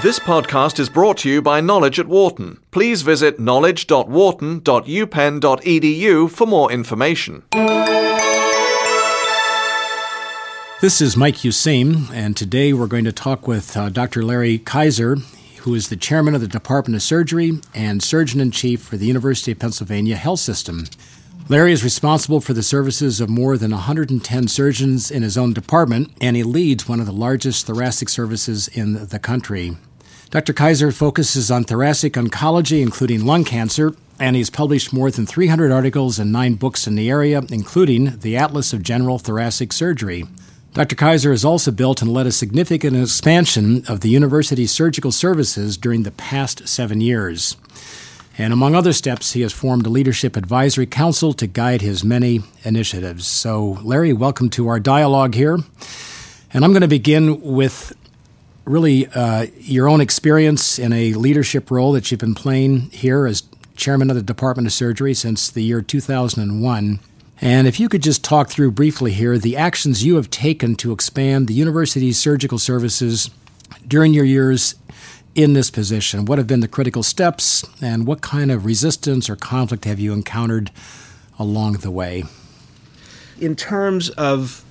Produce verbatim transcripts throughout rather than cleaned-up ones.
This podcast is brought to you by Knowledge at Wharton. Please visit knowledge dot wharton dot u penn dot e d u for more information. This is Mike Usain, and today we're going to talk with uh, Doctor Larry Kaiser, who is the chairman of the Department of Surgery and Surgeon-in-Chief for the University of Pennsylvania Health System. Larry is responsible for the services of more than one hundred ten surgeons in his own department, and he leads one of the largest thoracic services in the country. Doctor Kaiser focuses on thoracic oncology, including lung cancer, and he's published more than three hundred articles and nine books in the area, including the Atlas of General Thoracic Surgery. Doctor Kaiser has also built and led a significant expansion of the university's surgical services during the past seven years. And among other steps, he has formed a leadership advisory council to guide his many initiatives. So, Larry, welcome to our dialogue here. And I'm going to begin with really uh, your own experience in a leadership role that you've been playing here as chairman of the Department of Surgery since the year two thousand one. And if you could just talk through briefly here the actions you have taken to expand the university's surgical services during your years in this position. What have been the critical steps, and what kind of resistance or conflict have you encountered along the way? In terms of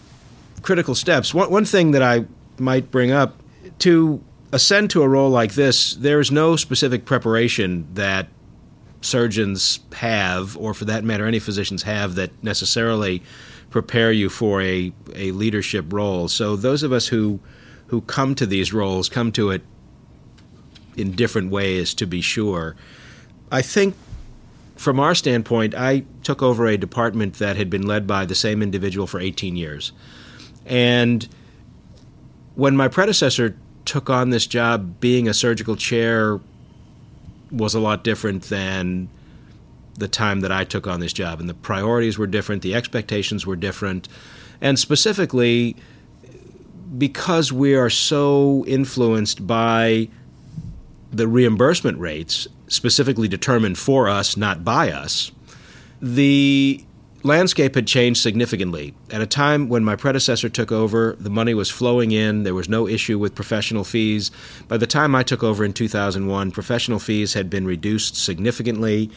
critical steps, one, one thing that I might bring up, to ascend to a role like this, there is no specific preparation that surgeons have, or for that matter, any physicians have, that necessarily prepare you for a, a leadership role. So those of us who, who come to these roles come to it in different ways, to be sure. I think from our standpoint, I took over a department that had been led by the same individual for eighteen years. And when my predecessor took on this job, being a surgical chair was a lot different than the time that I took on this job. And the priorities were different, the expectations were different. And specifically, because we are so influenced by the reimbursement rates, specifically determined for us, not by us, the landscape had changed significantly. At a time when my predecessor took over, the money was flowing in. There was no issue with professional fees. By the time I took over in two thousand one, professional fees had been reduced significantly.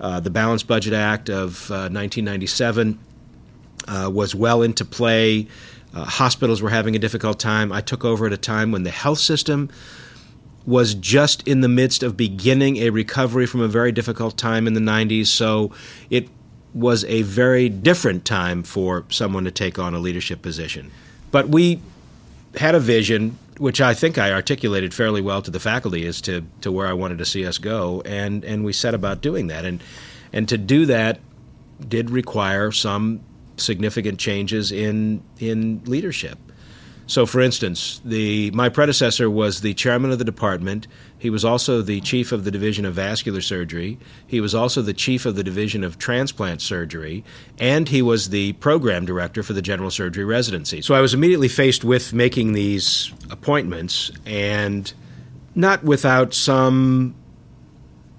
Uh, the Balanced Budget Act of uh, nineteen ninety-seven uh, was well into play. Uh, hospitals were having a difficult time. I took over at a time when the health system was just in the midst of beginning a recovery from a very difficult time in the nineties. So it was a very different time for someone to take on a leadership position. But we had a vision, which I think I articulated fairly well to the faculty as to, to where I wanted to see us go, and, and we set about doing that. And, and to do that did require some significant changes in in leadership. So, for instance, the my predecessor was the chairman of the department. He was also the chief of the division of vascular surgery. He was also the chief of the division of transplant surgery. And he was the program director for the general surgery residency. So I was immediately faced with making these appointments, and not without some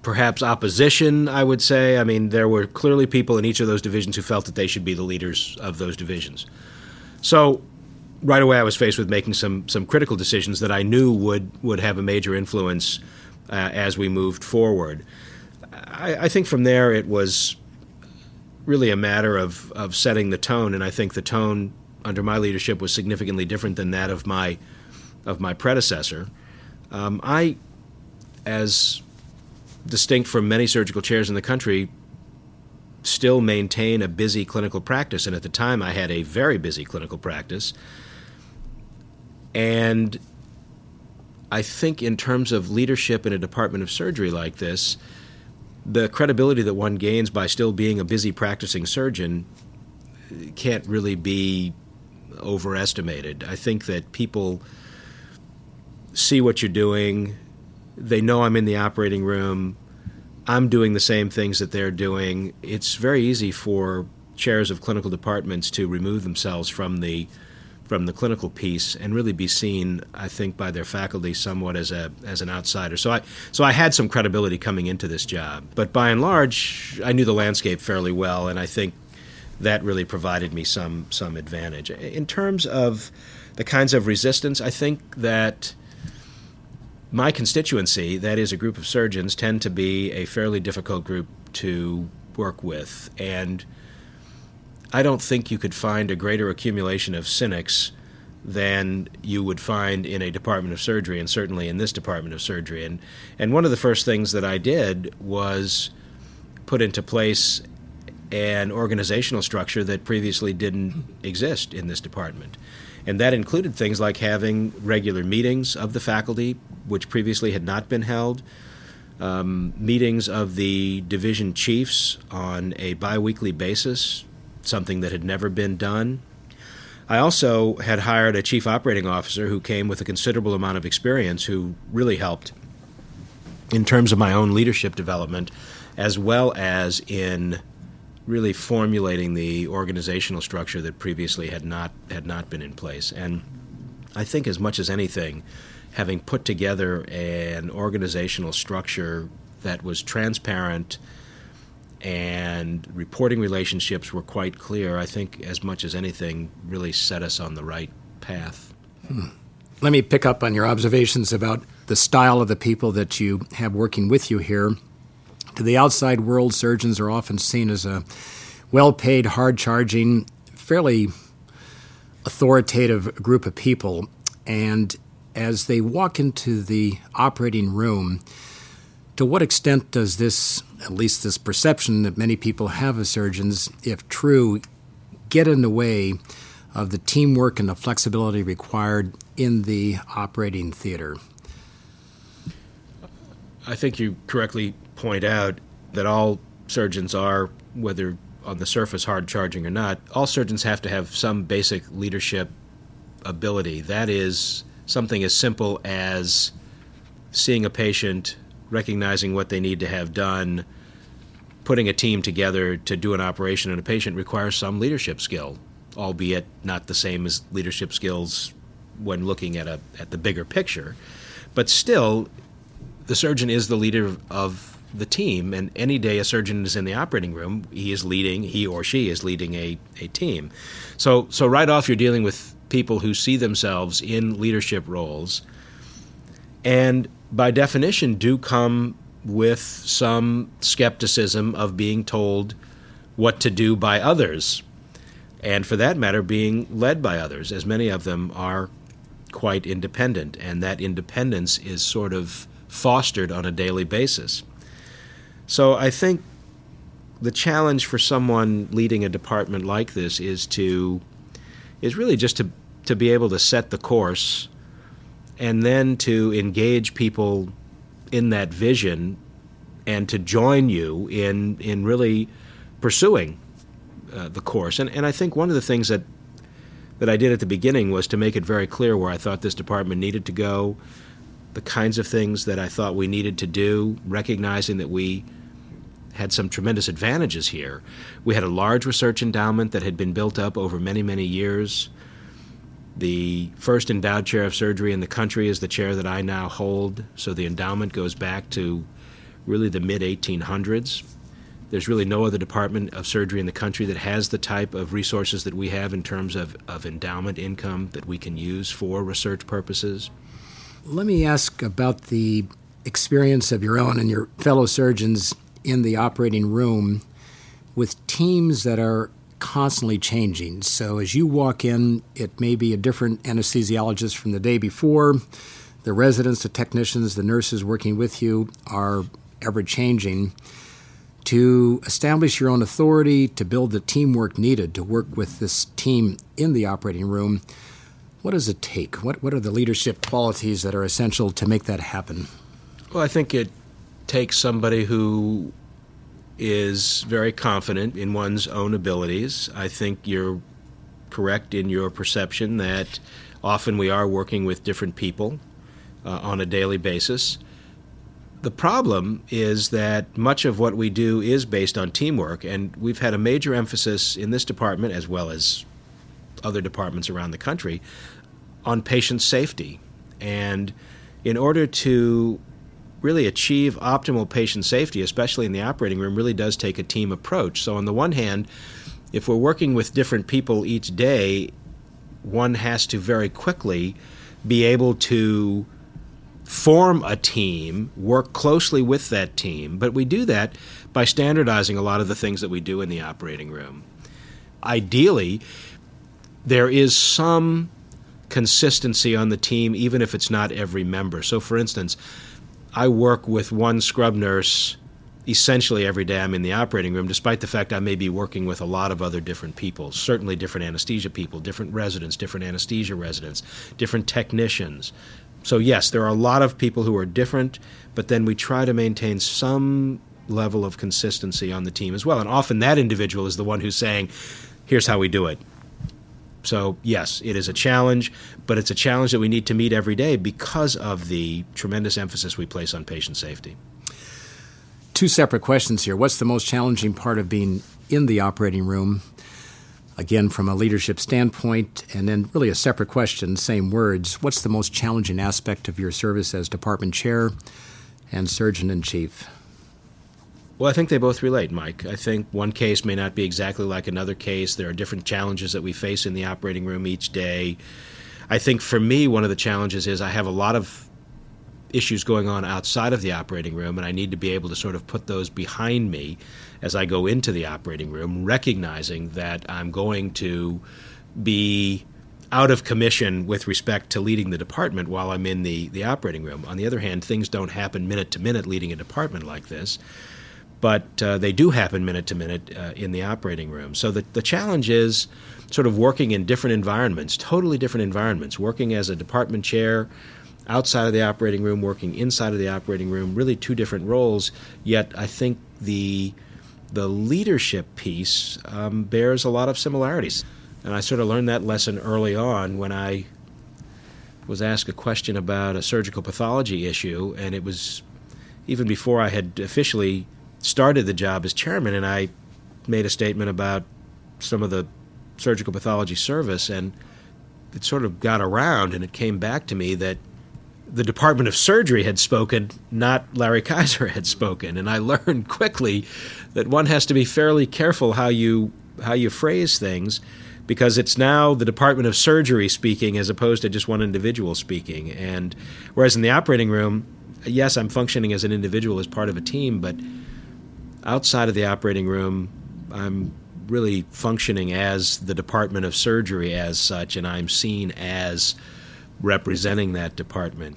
perhaps opposition, I would say. I mean, there were clearly people in each of those divisions who felt that they should be the leaders of those divisions. So right away, I was faced with making some some critical decisions that I knew would, would have a major influence uh, as we moved forward. I, I think from there, it was really a matter of, of setting the tone, and I think the tone under my leadership was significantly different than that of my of my predecessor. Um, I, as distinct from many surgical chairs in the country, still maintain a busy clinical practice, and at the time, I had a very busy clinical practice. And I think in terms of leadership in a department of surgery like this, the credibility that one gains by still being a busy practicing surgeon can't really be overestimated. I think that people see what you're doing. They know I'm in the operating room. I'm doing the same things that they're doing. It's very easy for chairs of clinical departments to remove themselves from the from the clinical piece and really be seen, I think, by their faculty somewhat as a as an outsider. So I so I had some credibility coming into this job. But by and large, I knew the landscape fairly well, and I think that really provided me some some advantage. In terms of the kinds of resistance, I think that my constituency, that is a group of surgeons, tend to be a fairly difficult group to work with. And I don't think you could find a greater accumulation of cynics than you would find in a department of surgery, and certainly in this department of surgery. And and one of the first things that I did was put into place an organizational structure that previously didn't exist in this department. And that included things like having regular meetings of the faculty, which previously had not been held, um, meetings of the division chiefs on a biweekly basis, something that had never been done. I also had hired a chief operating officer who came with a considerable amount of experience, who really helped in terms of my own leadership development, as well as in really formulating the organizational structure that previously had not had not been in place. And I think, as much as anything, having put together an organizational structure that was transparent and reporting relationships were quite clear, I think, as much as anything, really set us on the right path. Hmm. Let me pick up on your observations about the style of the people that you have working with you here. To the outside world, surgeons are often seen as a well-paid, hard-charging, fairly authoritative group of people. And as they walk into the operating room, to what extent does this, at least this perception that many people have of surgeons, if true, get in the way of the teamwork and the flexibility required in the operating theater? I think you correctly point out that all surgeons are, whether on the surface hard-charging or not, all surgeons have to have some basic leadership ability. That is something as simple as seeing a patient, recognizing what they need to have done, putting a team together to do an operation on a patient requires some leadership skill, albeit not the same as leadership skills when looking at a at the bigger picture. But still, the surgeon is the leader of the team, and any day a surgeon is in the operating room, he is leading, he or she is leading a, a team. So so right off, you're dealing with people who see themselves in leadership roles, and by definition do come with some skepticism of being told what to do by others, and for that matter, being led by others, as many of them are quite independent, and that independence is sort of fostered on a daily basis. So I think the challenge for someone leading a department like this is to is really just to, to be able to set the course and then to engage people in that vision and to join you in in really pursuing uh, the course. And and I think one of the things that that I did at the beginning was to make it very clear where I thought this department needed to go, the kinds of things that I thought we needed to do, recognizing that we had some tremendous advantages here. We had a large research endowment that had been built up over many, many years. The first endowed chair of surgery in the country is the chair that I now hold, so the endowment goes back to really the mid eighteen hundreds. There's really no other department of surgery in the country that has the type of resources that we have in terms of, of endowment income that we can use for research purposes. Let me ask about the experience of your own and your fellow surgeons in the operating room with teams that are constantly changing. So as you walk in, it may be a different anesthesiologist from the day before. The residents, the technicians, the nurses working with you are ever-changing. To establish your own authority, to build the teamwork needed to work with this team in the operating room, what does it take? What what are the leadership qualities that are essential to make that happen? Well, I think it takes somebody who is very confident in one's own abilities. I think you're correct in your perception that often we are working with different people uh, on a daily basis. The problem is that much of what we do is based on teamwork, and we've had a major emphasis in this department, as well as other departments around the country, on patient safety. And in order to really achieve optimal patient safety, especially in the operating room, really does take a team approach. So on the one hand, if we're working with different people each day, one has to very quickly be able to form a team, work closely with that team, but we do that by standardizing a lot of the things that we do in the operating room. Ideally, there is some consistency on the team, even if it's not every member. So, for instance, I work with one scrub nurse essentially every day I'm in the operating room, despite the fact I may be working with a lot of other different people, certainly different anesthesia people, different residents, different anesthesia residents, different technicians. So yes, there are a lot of people who are different, but then we try to maintain some level of consistency on the team as well. And often that individual is the one who's saying, here's how we do it. So yes, it is a challenge, but it's a challenge that we need to meet every day because of the tremendous emphasis we place on patient safety. Two separate questions here. What's the most challenging part of being in the operating room? Again, from a leadership standpoint, and then really a separate question, same words. What's the most challenging aspect of your service as department chair and surgeon in chief? Well, I think they both relate, Mike. I think one case may not be exactly like another case. There are different challenges that we face in the operating room each day. I think for me, one of the challenges is I have a lot of issues going on outside of the operating room, and I need to be able to sort of put those behind me as I go into the operating room, recognizing that I'm going to be out of commission with respect to leading the department while I'm in the, the operating room. On the other hand, things don't happen minute to minute leading a department like this, but uh, they do happen minute to minute uh, in the operating room. So the, the challenge is sort of working in different environments, totally different environments, working as a department chair outside of the operating room, working inside of the operating room, really two different roles, yet I think the the leadership piece um, bears a lot of similarities. And I sort of learned that lesson early on when I was asked a question about a surgical pathology issue, and it was even before I had officially started the job as chairman, and I made a statement about some of the surgical pathology service, and it sort of got around, and it came back to me that the Department of Surgery had spoken, not Larry Kaiser had spoken. And I learned quickly that one has to be fairly careful how you how you phrase things, because it's now the Department of Surgery speaking as opposed to just one individual speaking. And whereas in the operating room, yes, I'm functioning as an individual as part of a team, but outside of the operating room, I'm really functioning as the Department of Surgery as such, and I'm seen as representing that department.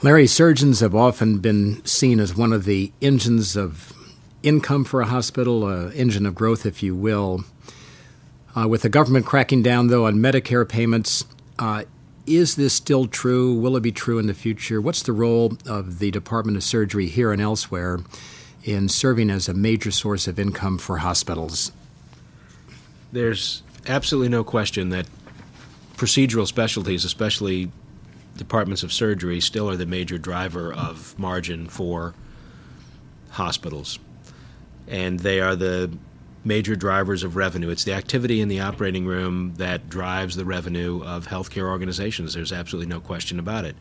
Larry, surgeons have often been seen as one of the engines of income for a hospital, an engine of growth, if you will. Uh, with the government cracking down, though, on Medicare payments, uh, is this still true? Will it be true in the future? What's the role of the Department of Surgery here and elsewhere in serving as a major source of income for hospitals? There's absolutely no question that procedural specialties, especially departments of surgery, still are the major driver of margin for hospitals. And they are the major drivers of revenue. It's the activity in the operating room that drives the revenue of healthcare organizations. There's absolutely no question about it.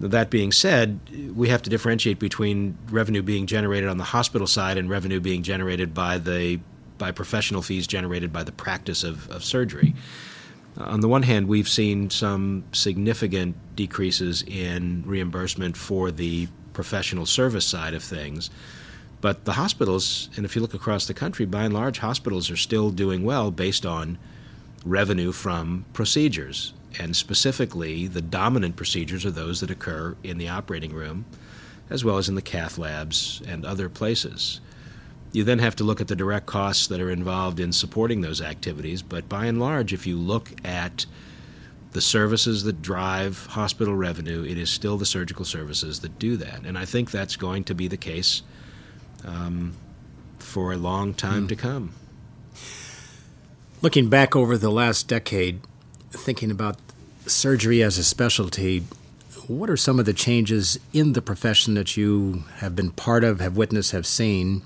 That being said, we have to differentiate between revenue being generated on the hospital side and revenue being generated by the by professional fees generated by the practice of, of surgery. On the one hand, we've seen some significant decreases in reimbursement for the professional service side of things. But the hospitals, and if you look across the country, by and large, hospitals are still doing well based on revenue from procedures. And specifically, the dominant procedures are those that occur in the operating room, as well as in the cath labs and other places. You then have to look at the direct costs that are involved in supporting those activities. But by and large, if you look at the services that drive hospital revenue, it is still the surgical services that do that. And I think that's going to be the case um, for a long time mm. to come. Looking back over the last decade, thinking about surgery as a specialty, what are some of the changes in the profession that you have been part of, have witnessed, have seen?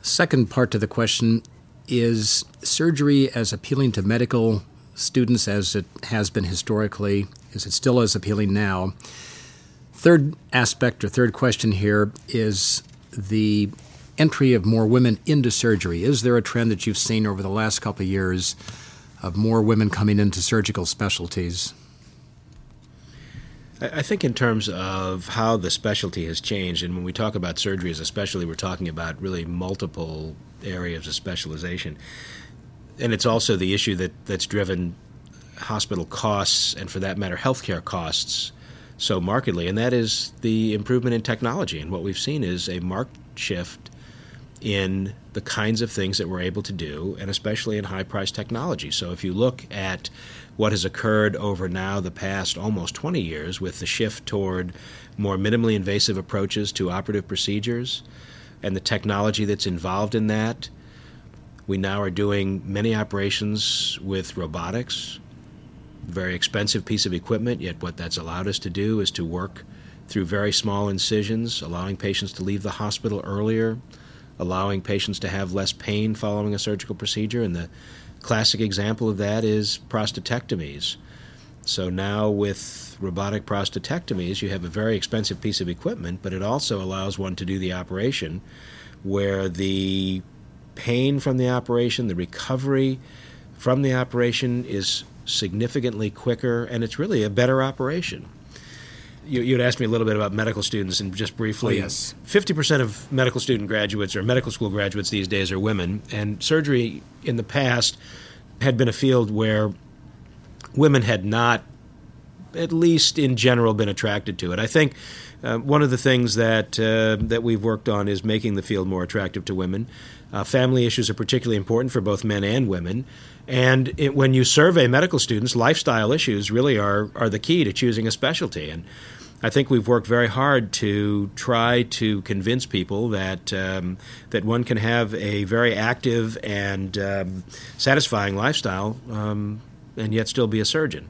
Second part to the question, is surgery as appealing to medical students as it has been historically? Is it still as appealing now? Third aspect or third question here is the entry of more women into surgery. Is there a trend that you've seen over the last couple of years of more women coming into surgical specialties? I think in terms of how the specialty has changed, and when we talk about surgery as a specialty, we're talking about really multiple areas of specialization. And it's also the issue that, that's driven hospital costs, and for that matter, healthcare costs, so markedly. And that is the improvement in technology. And what we've seen is a marked shift in the kinds of things that we're able to do, and especially in high-priced technology. So if you look at what has occurred over now the past almost twenty years with the shift toward more minimally invasive approaches to operative procedures and the technology that's involved in that, we now are doing many operations with robotics, very expensive piece of equipment, yet what that's allowed us to do is to work through very small incisions, allowing patients to leave the hospital earlier, allowing patients to have less pain following a surgical procedure. And the classic example of that is prostatectomies. So now with robotic prostatectomies, you have a very expensive piece of equipment, but it also allows one to do the operation where the pain from the operation, the recovery from the operation is significantly quicker, and it's really a better operation. You, you'd asked me a little bit about medical students, and just briefly, oh, yes. fifty percent of medical student graduates or medical school graduates these days are women, and surgery in the past had been a field where women had not, at least in general, been attracted to it. I think uh, one of the things that uh, that we've worked on is making the field more attractive to women. Uh, family issues are particularly important for both men and women. And it, when you survey medical students, lifestyle issues really are, are the key to choosing a specialty. And I think we've worked very hard to try to convince people that um, that one can have a very active and um, satisfying lifestyle um, and yet still be a surgeon.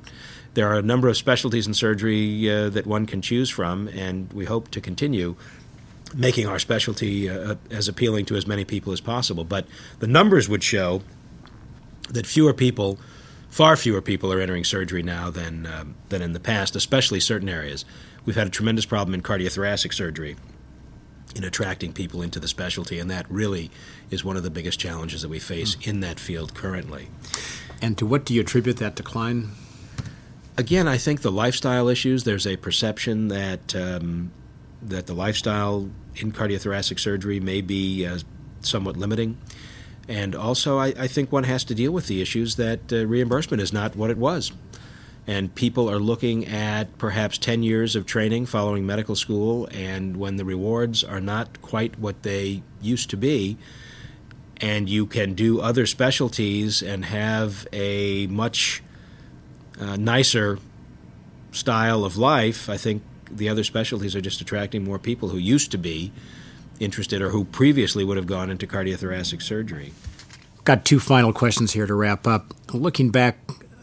There are a number of specialties in surgery uh, that one can choose from, and we hope to continue making our specialty uh, as appealing to as many people as possible. But the numbers would show that fewer people, far fewer people are entering surgery now than um, than in the past, especially certain areas. We've had a tremendous problem in cardiothoracic surgery in attracting people into the specialty, and that really is one of the biggest challenges that we face mm. in that field currently. And to what do you attribute that decline? Again, I think the lifestyle issues. There's a perception that um, that the lifestyle in cardiothoracic surgery may be uh, somewhat limiting. And also, I, I think one has to deal with the issues that uh, reimbursement is not what it was. And people are looking at perhaps ten years of training following medical school, and when the rewards are not quite what they used to be, and you can do other specialties and have a much uh, nicer style of life, I think the other specialties are just attracting more people who used to be interested or who previously would have gone into cardiothoracic surgery. Got two final questions here to wrap up. Looking back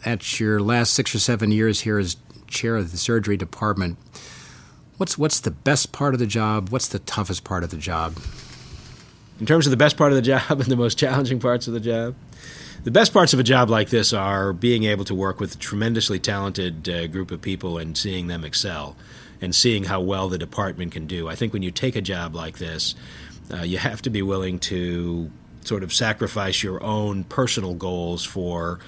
at your last six or seven years here as chair of the surgery department, what's what's the best part of the job? What's the toughest part of the job? In terms of the best part of the job and the most challenging parts of the job, the best parts of a job like this are being able to work with a tremendously talented uh, group of people and seeing them excel, and seeing how well the department can do. I think when you take a job like this, uh, you have to be willing to sort of sacrifice your own personal goals for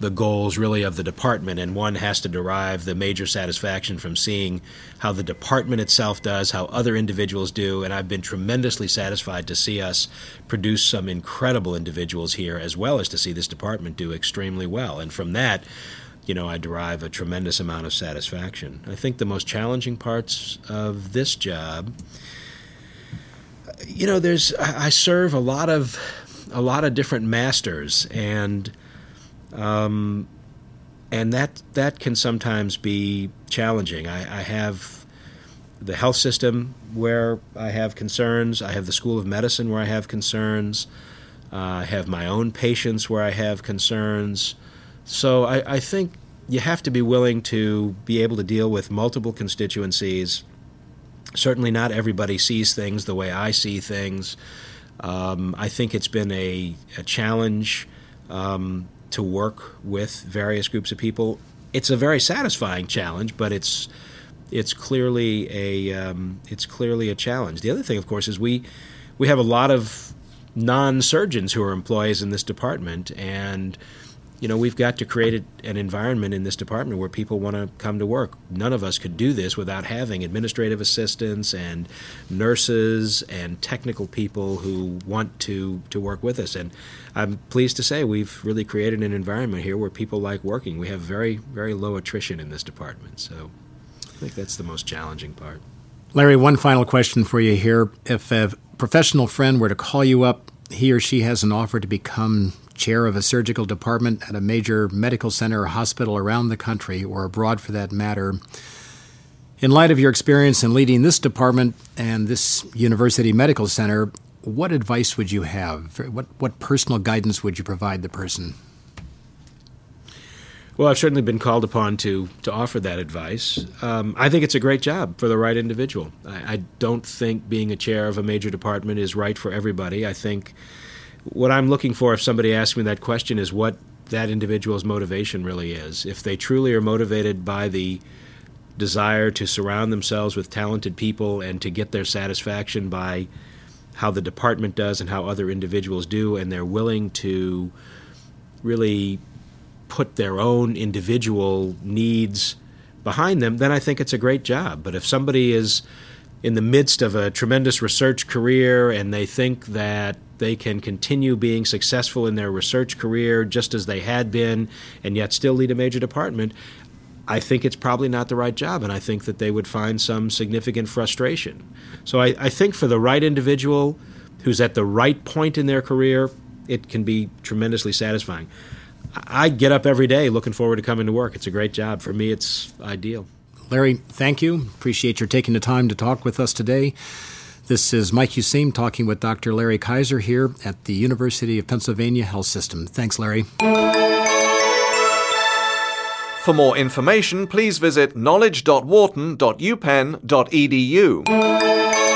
the goals really of the department, and one has to derive the major satisfaction from seeing how the department itself does, how other individuals do, and I've been tremendously satisfied to see us produce some incredible individuals here, as well as to see this department do extremely well. And from that, you know, I derive a tremendous amount of satisfaction. I think the most challenging parts of this job, you know, there's I serve a lot of a lot of different masters, and um, and that that can sometimes be challenging. I, I have the health system where I have concerns. I have the School of Medicine where I have concerns. Uh, I have my own patients where I have concerns. So I, I think you have to be willing to be able to deal with multiple constituencies. Certainly not everybody sees things the way I see things. Um, I think it's been a, a challenge um, to work with various groups of people. It's a very satisfying challenge, but it's it's clearly a um, it's clearly a challenge. The other thing, of course, is we we have a lot of non-surgeons who are employees in this department, and you know, we've got to create a, an environment in this department where people want to come to work. None of us could do this without having administrative assistants and nurses and technical people who want to, to work with us. And I'm pleased to say we've really created an environment here where people like working. We have very, very low attrition in this department. So I think that's the most challenging part. Larry, one final question for you here. If a professional friend were to call you up, he or she has an offer to become chair of a surgical department at a major medical center or hospital around the country, or abroad for that matter. In light of your experience in leading this department and this university medical center, what advice would you have? What, what personal guidance would you provide the person? Well, I've certainly been called upon to to offer that advice. Um, I think it's a great job for the right individual. I, I don't think being a chair of a major department is right for everybody. I think what I'm looking for if somebody asks me that question is what that individual's motivation really is. If they truly are motivated by the desire to surround themselves with talented people and to get their satisfaction by how the department does and how other individuals do, and they're willing to really put their own individual needs behind them, then I think it's a great job. But if somebody is in the midst of a tremendous research career and they think that they can continue being successful in their research career just as they had been and yet still lead a major department, I think it's probably not the right job, and I think that they would find some significant frustration. So I, I think for the right individual who's at the right point in their career, it can be tremendously satisfying. I get up every day looking forward to coming to work. It's a great job. For me, it's ideal. Larry, thank you. Appreciate your taking the time to talk with us today. This is Mike Usain talking with Doctor Larry Kaiser here at the University of Pennsylvania Health System. Thanks, Larry. For more information, please visit knowledge dot wharton dot u penn dot e d u.